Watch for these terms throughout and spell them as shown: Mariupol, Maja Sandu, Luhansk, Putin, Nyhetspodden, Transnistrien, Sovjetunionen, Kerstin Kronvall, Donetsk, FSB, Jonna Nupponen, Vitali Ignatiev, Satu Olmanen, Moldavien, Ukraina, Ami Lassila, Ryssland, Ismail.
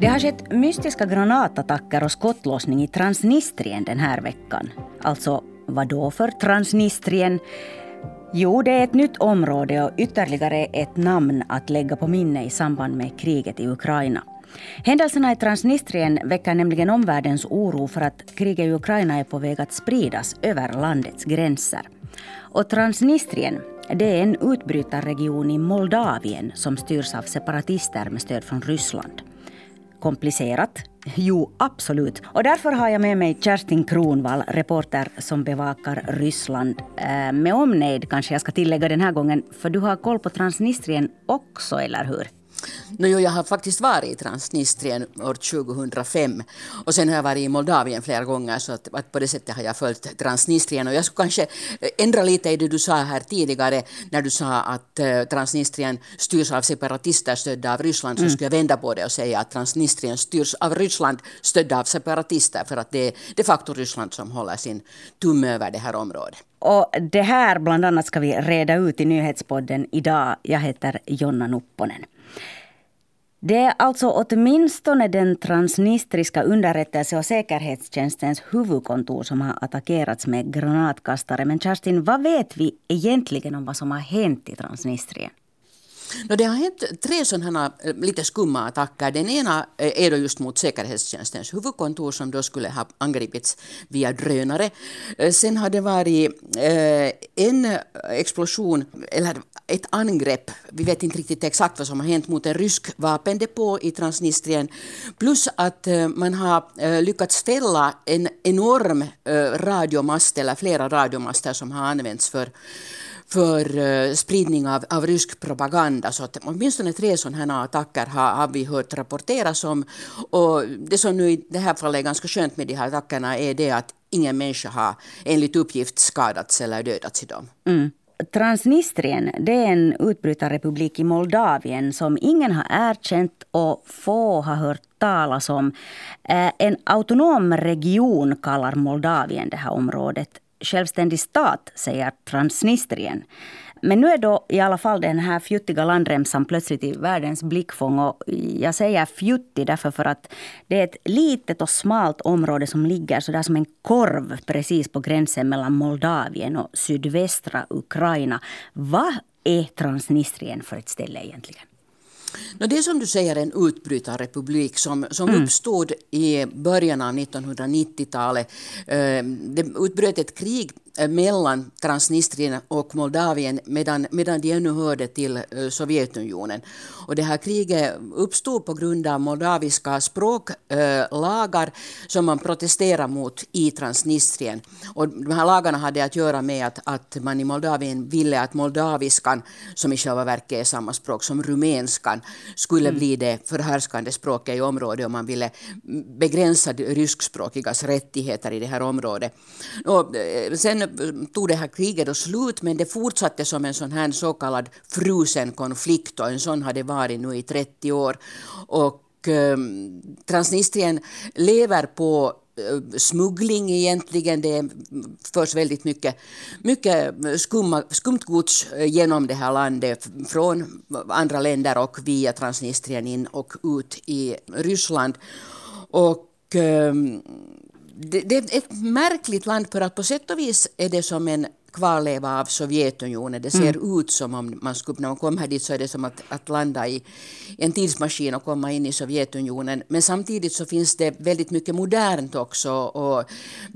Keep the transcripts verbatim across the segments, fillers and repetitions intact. Det har skett mystiska granatattacker och skottlossning i Transnistrien den här veckan. Alltså, vad då för Transnistrien? Jo, det är ett nytt område och ytterligare ett namn att lägga på minne i samband med kriget i Ukraina. Händelserna i Transnistrien väcker nämligen omvärldens oro för att kriget i Ukraina är på väg att spridas över landets gränser. Och Transnistrien, det är en utbrytarregion i Moldavien som styrs av separatister med stöd från Ryssland. Komplicerat? Jo, absolut. Och därför har jag med mig Kerstin Kronvall, reporter som bevakar Ryssland. Eh, med omnejd kanske jag ska tillägga den här gången, för du har koll på Transnistrien också, eller hur? No, jo, jag har faktiskt varit i Transnistrien år tjugohundrafem och sen har jag varit i Moldavien flera gånger, så att, att på det sättet har jag följt Transnistrien. Och jag skulle kanske ändra lite i det du sa här tidigare när du sa att eh, Transnistrien styrs av separatister stödda av Ryssland, så mm. skulle jag vända på det och säga att Transnistrien styrs av Ryssland stödda av separatister, för att det är de facto Ryssland som håller sin tumme över det här området. Och det här bland annat ska vi reda ut i Nyhetspodden idag. Jag heter Jonna Nupponen. Det är alltså åtminstone den transnistriska underrättelse- och säkerhetstjänstens huvudkontor som har attackerats med granatkastare. Men Kerstin, vad vet vi egentligen om vad som har hänt i Transnistrien? No, det har hänt tre sådana lite skumma attacker. Den ena är då just mot säkerhetstjänstens huvudkontor som då skulle ha angripits via drönare. Sen har det varit en explosion, eller ett angrepp, vi vet inte riktigt exakt vad som har hänt, mot en rysk vapendepå i Transnistrien. Plus att man har lyckats ställa en enorm radiomast, eller flera radiomaster som har använts för för uh, spridning av, av rysk propaganda. Så att åtminstone tre sådana attacker har, har vi hört rapporteras om. Och det som nu i det här fallet är ganska skönt med de här attackerna är det att ingen människa har enligt uppgift skadats eller dödats i dem. Mm. Transnistrien, det är en utbrytarrepublik i Moldavien som ingen har erkänt och få har hört talas om. Eh, en autonom region kallar Moldavien det här området. Självständig stat, säger Transnistrien. Men nu är då i alla fall den här fjuttiga landremsan plötsligt i världens blickfång. Och jag säger fjuttig därför för att det är ett litet och smalt område som ligger så där som en korv precis på gränsen mellan Moldavien och sydvästra Ukraina. Vad är Transnistrien för ett ställe egentligen? No, det är som du säger en utbrytarrepublik som, som mm. uppstod i början av nittonhundranittiotalet. Det utbröt ett krig mellan Transnistrien och Moldavien medan, medan de ännu hörde till Sovjetunionen. Och det här kriget uppstod på grund av moldaviska språklagar som man protesterar mot i Transnistrien. Och de här lagarna hade att göra med att, att man i Moldavien ville att moldaviskan, som i själva verket är samma språk som rumenskan, skulle mm. bli det förhärskande språket i området, och man ville begränsa de ryskspråkigas rättigheter i det här området. Och sen tog det här kriget och slut, men det fortsatte som en sån här så kallad frusen konflikt, och en sån hade varit nu i trettio år. Och eh, Transnistrien lever på smuggling egentligen. Det förs väldigt mycket, mycket skumma, skumt gods genom det här landet från andra länder och via Transnistrien in och ut i Ryssland. Och eh, Det, det är ett märkligt land, för att på sätt och vis är det som en kvarleva av Sovjetunionen. Det ser mm. ut som om man skulle, när man kommer dit så är det som att, att landa i en tidsmaskin och komma in i Sovjetunionen. Men samtidigt så finns det väldigt mycket modernt också, och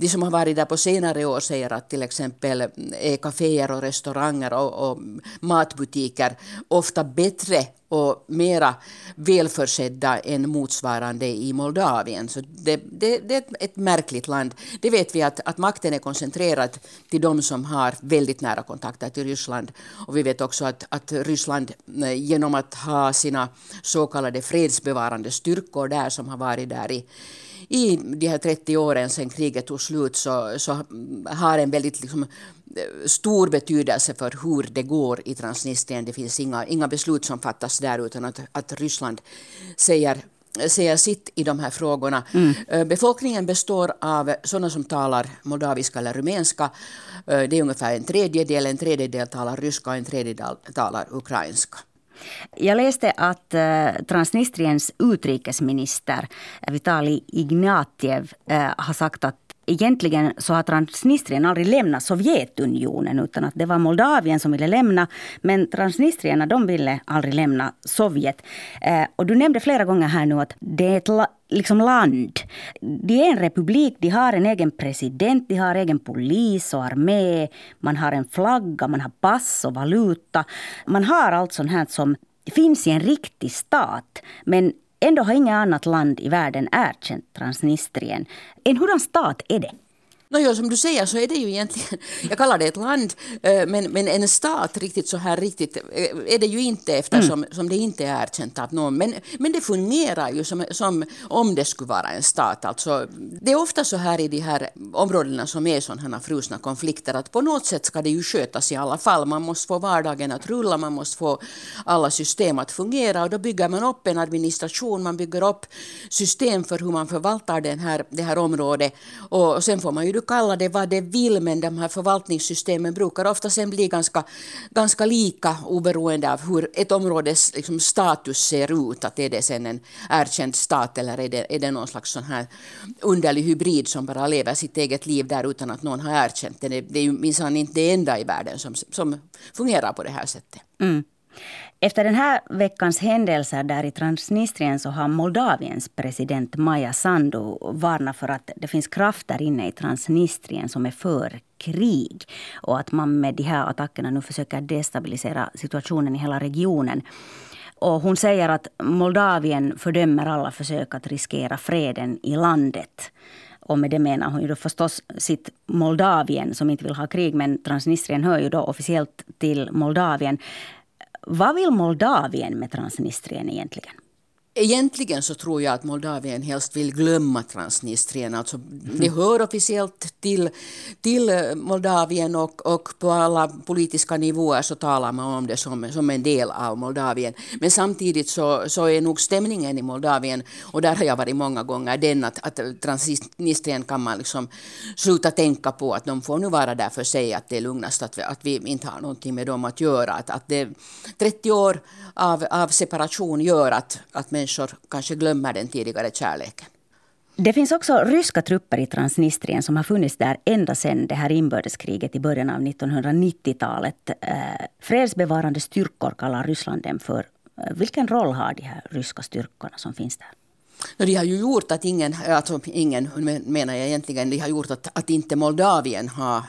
de som har varit där på senare år säger att till exempel är kaféer och restauranger och, och matbutiker ofta bättre och mera välförsedda än motsvarande i Moldavien. Så det, det, det är ett märkligt land. Det vet vi att, att makten är koncentrerad till de som har väldigt nära kontakter till Ryssland. Och vi vet också att, att Ryssland genom att ha sina så kallade fredsbevarande styrkor där som har varit där i I de här trettio åren sedan kriget tog slut så, så har en väldigt liksom, stor betydelse för hur det går i Transnistrien. Det finns inga, inga beslut som fattas där utan att, att Ryssland säger, säger sitt i de här frågorna. Mm. Befolkningen består av sådana som talar moldaviska eller rumänska. Det är ungefär en tredjedel. En tredjedel talar ryska och en tredjedel talar ukrainska. Jag läste att Transnistriens utrikesminister Vitali Ignatiev har sagt att egentligen så har Transnistrien aldrig lämnat Sovjetunionen, utan att det var Moldavien som ville lämna, men transnistrierna, de ville aldrig lämna Sovjet. Eh, och du nämnde flera gånger här nu att det är ett la, liksom land. Det är en republik, de har en egen president, de har egen polis och armé, man har en flagga, man har pass och valuta. Man har allt sånt här som finns i en riktig stat, men ändå har inget annat land i världen erkänt Transnistrien. En hurdan stat är det? No, ja, som du säger så är det ju egentligen, jag kallar det ett land, men, men en stat riktigt så här riktigt är det ju inte eftersom mm. som det inte är erkänt av någon. Men, men det fungerar ju som, som om det skulle vara en stat. Alltså, det är ofta så här i de här områdena som är sådana frusna konflikter att på något sätt ska det ju skötas i alla fall. Man måste få vardagen att rulla, man måste få alla system att fungera och då bygger man upp en administration, man bygger upp system för hur man förvaltar den här, det här området och, och sen får man ju kalla det vad det vill, men de här förvaltningssystemen brukar ofta sen bli ganska, ganska lika oberoende av hur ett områdes liksom, status ser ut. Att är det sen en erkänd stat eller är det, är det någon slags sån här underlig hybrid som bara lever sitt eget liv där utan att någon har erkänt det. Det är ju minsann inte det enda i världen som, som fungerar på det här sättet. Mm. Efter den här veckans händelser där i Transnistrien så har Moldaviens president Maja Sandu varnat för att det finns krafter inne i Transnistrien som är för krig och att man med de här attackerna nu försöker destabilisera situationen i hela regionen. Och hon säger att Moldavien fördömer alla försök att riskera freden i landet. Och med det menar hon ju då förstås sitt Moldavien som inte vill ha krig, men Transnistrien hör ju då officiellt till Moldavien. Vad vill Moldavien med Transnistrien egentligen? Egentligen så tror jag att Moldavien helst vill glömma Transnistrien. Alltså, det hör officiellt till, till Moldavien och, och på alla politiska nivåer så talar man om det som, som en del av Moldavien. Men samtidigt så, så är nog stämningen i Moldavien, och där har jag varit många gånger, den att, att Transnistrien kan man liksom sluta tänka på att de får nu vara där för sig, att det är lugnast att vi, att vi inte har någonting med dem att göra. Att, att det, trettio år av, av separation gör att, att människor kanske glömmer den tidigare kärleken. Det finns också ryska trupper i Transnistrien som har funnits där ända sedan det här inbördeskriget i början av nittonhundranittiotalet. Fredsbevarande styrkor kallar Ryssland dem för. Vilken roll har de här ryska styrkorna som finns där? Det har ju gjort att ingen, alltså ingen menar jag egentligen, det har gjort att, att inte Moldavien har uh,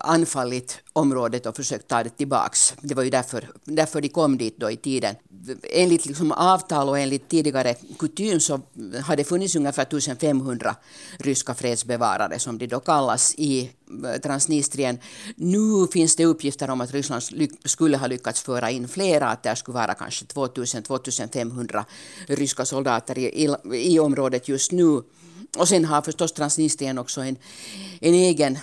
anfallit området och försökt ta det tillbaks. Det var ju därför, därför de kom dit då i tiden. Enligt liksom avtal och enligt tidigare kutym så har det funnits ungefär femton hundra ryska fredsbevarare som det då kallas i Transnistrien. Nu finns det uppgifter om att Ryssland skulle ha lyckats föra in flera, att det skulle vara kanske tvåtusen till tvåtusenfemhundra ryska soldater i, i, i området just nu. Och sen har förstås Transnistrien också en, en egen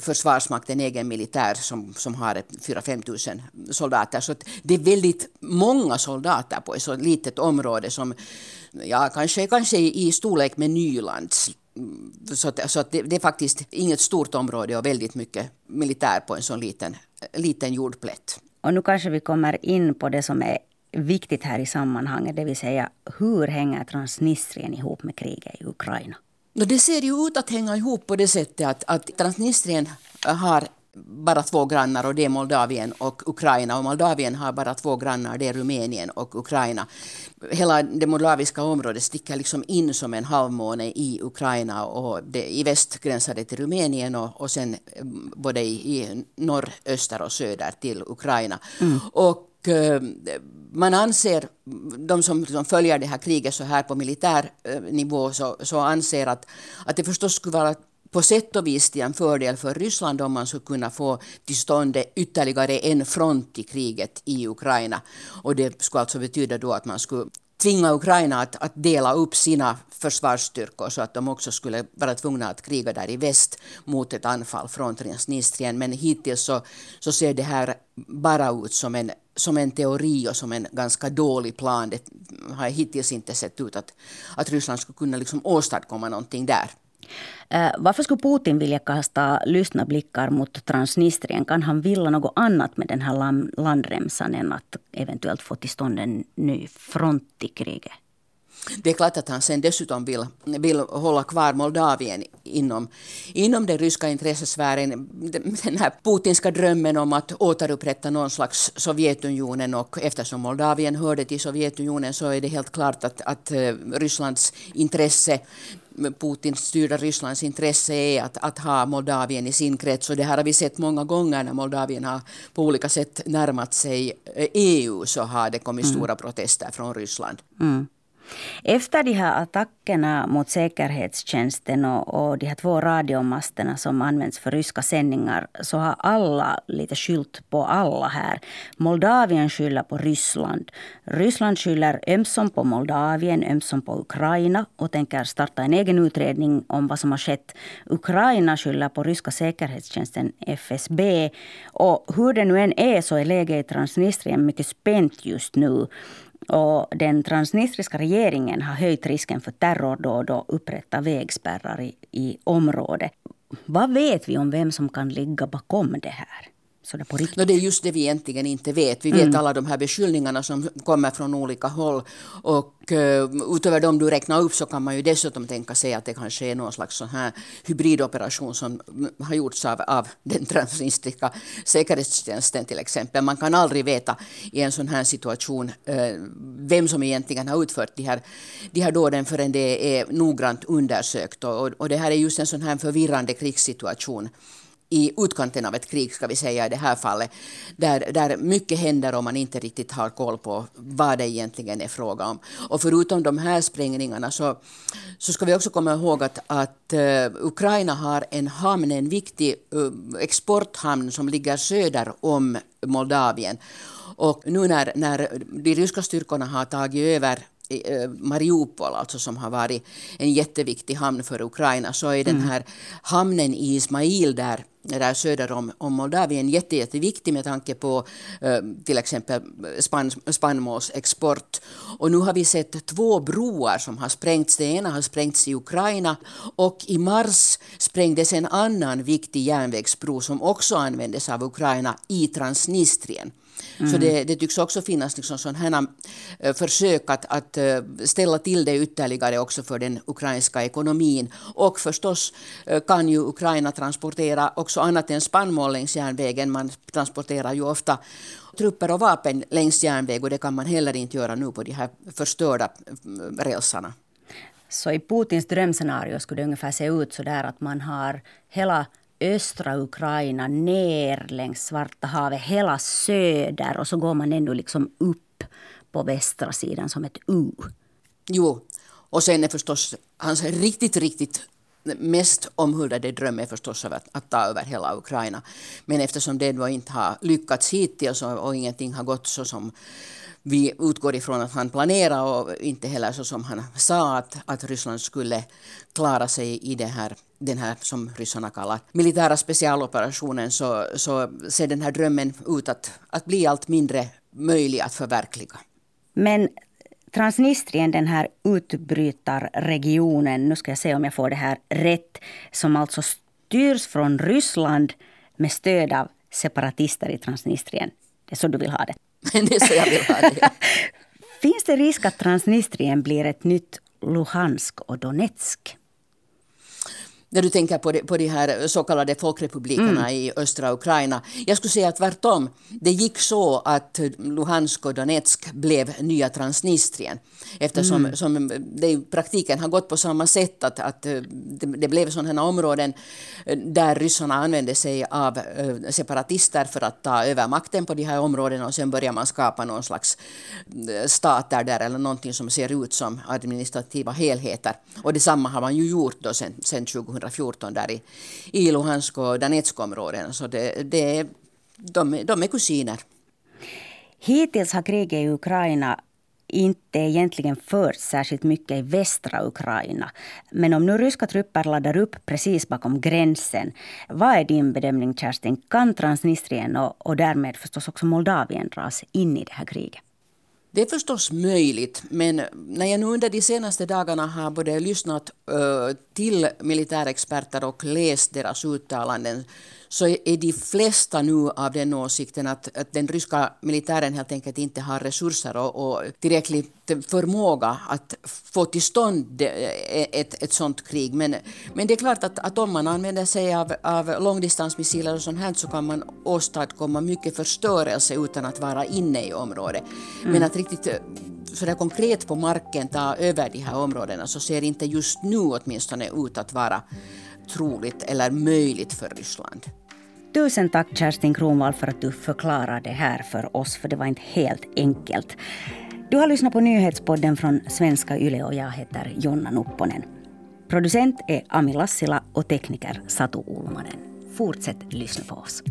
försvarsmakt, en egen militär som, som har fyra till fem tusen soldater. Så det är väldigt många soldater på ett så litet område som ja, kanske, kanske i storlek med Nylands. Så, att, så att det, det är faktiskt inget stort område och väldigt mycket militär på en sån liten, liten jordplätt. Och nu kanske vi kommer in på det som är viktigt här i sammanhanget, det vill säga hur hänger Transnistrien ihop med kriget i Ukraina? Det ser ju ut att hänga ihop på det sättet att, att Transnistrien har bara två grannar och det är Moldavien och Ukraina. Och Moldavien har bara två grannar, det är Rumänien och Ukraina. Hela det moldaviska området sticker liksom in som en halvmåne i Ukraina och det, i väst gränsar det till Rumänien och, och sen både i, i norr, öster och söder till Ukraina. Mm. Och man anser, de som, som följer det här kriget så här på militär nivå så, så anser att, att det förstås skulle vara på sätt och vis en fördel för Ryssland om man skulle kunna få till stånd ytterligare en front i kriget i Ukraina. Och det skulle alltså betyda då att man skulle tvinga Ukraina att, att dela upp sina försvarsstyrkor så att de också skulle vara tvungna att kriga där i väst mot ett anfall från Transnistrien. Men hittills så, så ser det här bara ut som en, som en teori och som en ganska dålig plan. Det har hittills inte sett ut att, att Ryssland skulle kunna liksom åstadkomma någonting där. Varför skulle Putin vilja kasta lyssna blickar mot Transnistrien? Kan han vilja något annat med den här landremsan än att eventuellt få till stånd en ny front i kriget? Det är klart att han sen dessutom vill, vill hålla kvar Moldavien inom, inom den ryska intressesfären. Den här putinska drömmen om att återupprätta någon slags Sovjetunionen, och eftersom Moldavien hörde till Sovjetunionen så är det helt klart att, att Rysslands intresse, Putins styrda Rysslands intresse är att, att ha Moldavien i sin krets. Och det här har vi sett många gånger när Moldavien har på olika sätt närmat sig E U, så har det kommit mm. stora protester från Ryssland. Mm. Efter de här attackerna mot säkerhetstjänsten och, och de här två radiomasterna som används för ryska sändningar, så har alla lite skyllt på alla här. Moldavien skyller på Ryssland. Ryssland skyller ömsom på Moldavien, ömsom på Ukraina, och tänker starta en egen utredning om vad som har skett. Ukraina skyller på ryska säkerhetstjänsten F S B, och hur det nu än är så är läget i Transnistrien mycket spänt just nu. Och den transnistriska regeringen har höjt risken för terrordåd och upprättat vägspärrar i, i området. Vad vet vi om vem som kan ligga bakom det här? Så det, på riktigt? No, det är just det vi egentligen inte vet. Vi vet mm. alla de här beskyllningarna som kommer från olika håll. Och uh, utöver dem du räknar upp så kan man ju dessutom tänka sig att det kanske är någon slags sån här hybridoperation som har gjorts av, av den transnistriska säkerhetstjänsten till exempel. Man kan aldrig veta i en sån här situation uh, vem som egentligen har utfört de här, de här dåden förrän det är noggrant undersökt. Och, och, och det här är just en sån här förvirrande krigssituation. I utkanten av ett krig, ska vi säga i det här fallet, där, där mycket händer om man inte riktigt har koll på vad det egentligen är fråga om. Och förutom de här sprängningarna så, så ska vi också komma ihåg att, att uh, Ukraina har en hamn, en viktig uh, exporthamn som ligger söder om Moldavien. Och nu när, när de ryska styrkorna har tagit över Mariupol, alltså, som har varit en jätteviktig hamn för Ukraina, så är den här hamnen i Ismail där, där söder om, om Moldavien jätte, jätteviktig med tanke på eh, till exempel spann, spannmålsexport. Och nu har vi sett två broar som har sprängts. Det ena har sprängts i Ukraina, och i mars sprängdes en annan viktig järnvägsbro som också användes av Ukraina i Transnistrien. Mm. Så det, det tycks också finnas liksom sådana här försök att, att ställa till det ytterligare också för den ukrainska ekonomin. Och förstås kan ju Ukraina transportera också annat än spannmål längs järnvägen. Man transporterar ju ofta trupper och vapen längs järnväg, och det kan man heller inte göra nu på de här förstörda rälsarna. Så i Putins drömscenario skulle det ungefär se ut så där att man har hela östra Ukraina ner längs Svarta havet, hela söder, och så går man ändå liksom upp på västra sidan som ett U. Jo, och sen är förstås hans riktigt, riktigt mest omhuldade dröm är förstås att, att ta över hela Ukraina. Men eftersom det då inte har lyckats hittills och, och ingenting har gått så som vi utgår ifrån att han planerar, och inte heller så som han sa att, att Ryssland skulle klara sig i det här, den här som ryssarna kallar militära specialoperationen, så, så ser den här drömmen ut att, att bli allt mindre möjlig att förverkliga. Men Transnistrien, den här utbrytarregionen, nu ska jag se om jag får det här rätt, som alltså styrs från Ryssland med stöd av separatister i Transnistrien. Det är så du vill ha det. Det är så jag vill ha det. Finns det risk att Transnistrien blir ett nytt Luhansk och Donetsk? När du tänker på de, på de här så kallade folkrepublikerna mm. i östra Ukraina. Jag skulle säga att tvärtom. Det gick så att Luhansk och Donetsk blev nya Transnistrien. Eftersom mm. som det i praktiken har gått på samma sätt. Att, att det blev sådana områden där ryssarna använde sig av separatister för att ta över makten på de här områdena. Och sen börjar man skapa någon slags stater där, eller någonting som ser ut som administrativa helheter. Och detsamma har man ju gjort då sen, sen tjugohundrafjorton där i, i Luhansk och Donetsk-områden. Så det, det, de, de är kusiner. Hittills har kriget i Ukraina inte egentligen förts särskilt mycket i västra Ukraina. Men om nu ryska trupper laddar upp precis bakom gränsen, vad är din bedömning, Kerstin? Kan Transnistrien och, och därmed förstås också Moldavien dras in i det här kriget? Det är förstås möjligt, men när jag nu under de senaste dagarna har både lyssnat uh, till militärexperter och läst deras uttalanden, så är de flesta nu av den åsikten att, att den ryska militären helt enkelt inte har resurser och, och tillräckligt förmåga att få till stånd ett, ett sådant krig. Men, men det är klart att, att om man använder sig av, av långdistansmissiler och sånt här, så kan man åstadkomma mycket förstörelse utan att vara inne i området. Mm. Men att riktigt sådär konkret på marken ta över de här områdena, så ser inte just nu åtminstone ut att vara troligt eller möjligt för Ryssland. Tusen tack Kerstin Kronvall för att du förklarade det här för oss, för det var inte helt enkelt. Du har lyssnat på Nyhetspodden från Svenska Y L E och jag heter Jonna Nupponen. Producent är Ami Lassila och tekniker Satu Olmanen. Fortsätt lyssna på oss.